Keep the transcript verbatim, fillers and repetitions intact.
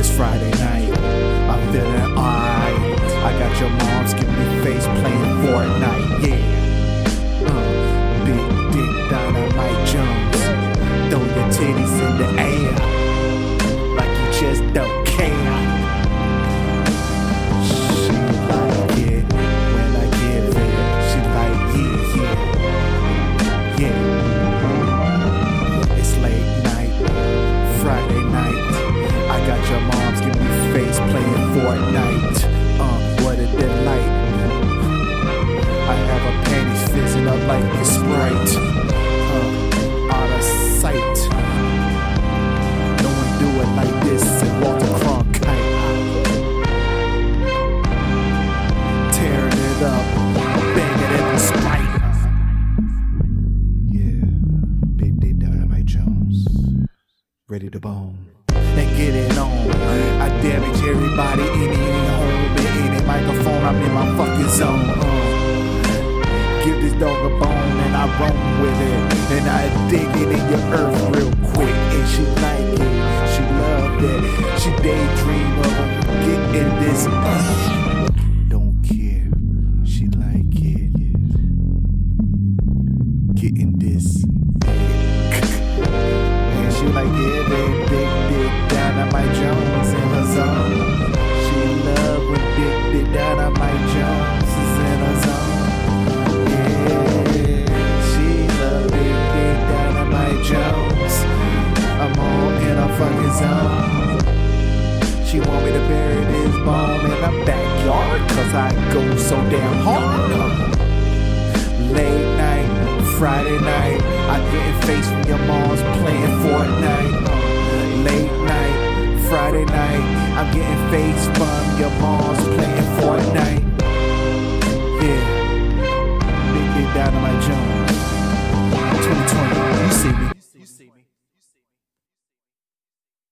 It's Friday night, I'm feeling alright. I got your mom's giving me face playing Fortnite, yeah. Uh, big dick Dynamite Jones, throw your titties in the air like you just don't care. She like it when I give it. She like yeah, yeah, yeah. It's late night, Friday night. I got your mom's giving me face playing Fortnite. Uh, what a delight. I have her panties fizzing up like a Sprite. Uh, out of sight. No one do it like this. Walter Clark. Tearing it up. Banging it with Sprite. Yeah. Big Dick Dynamite Jones. Ready to bone. And get it on. I damage everybody in any home, in any microphone. I'm in my fucking zone. Uh, give this dog a bone and I roam with it, and I dig it in your earth real quick. And she like it, she loved it, she daydream of it. Get in this. Uh, don't care, she like it. Get in this. And she like it, baby. Dynamite Jones in her zone. She in love with Big Dick Dynamite Jones is in her zone. Yeah, she love Big Dick Dynamite Jones. I'm all in her fucking zone. She want me to bury this bone in her backyard, cause I go so damn hard. Late night, Friday night, I get face from your mom's playing Fortnite. Late night, Friday night, I'm getting face from your mom's playing Fortnite.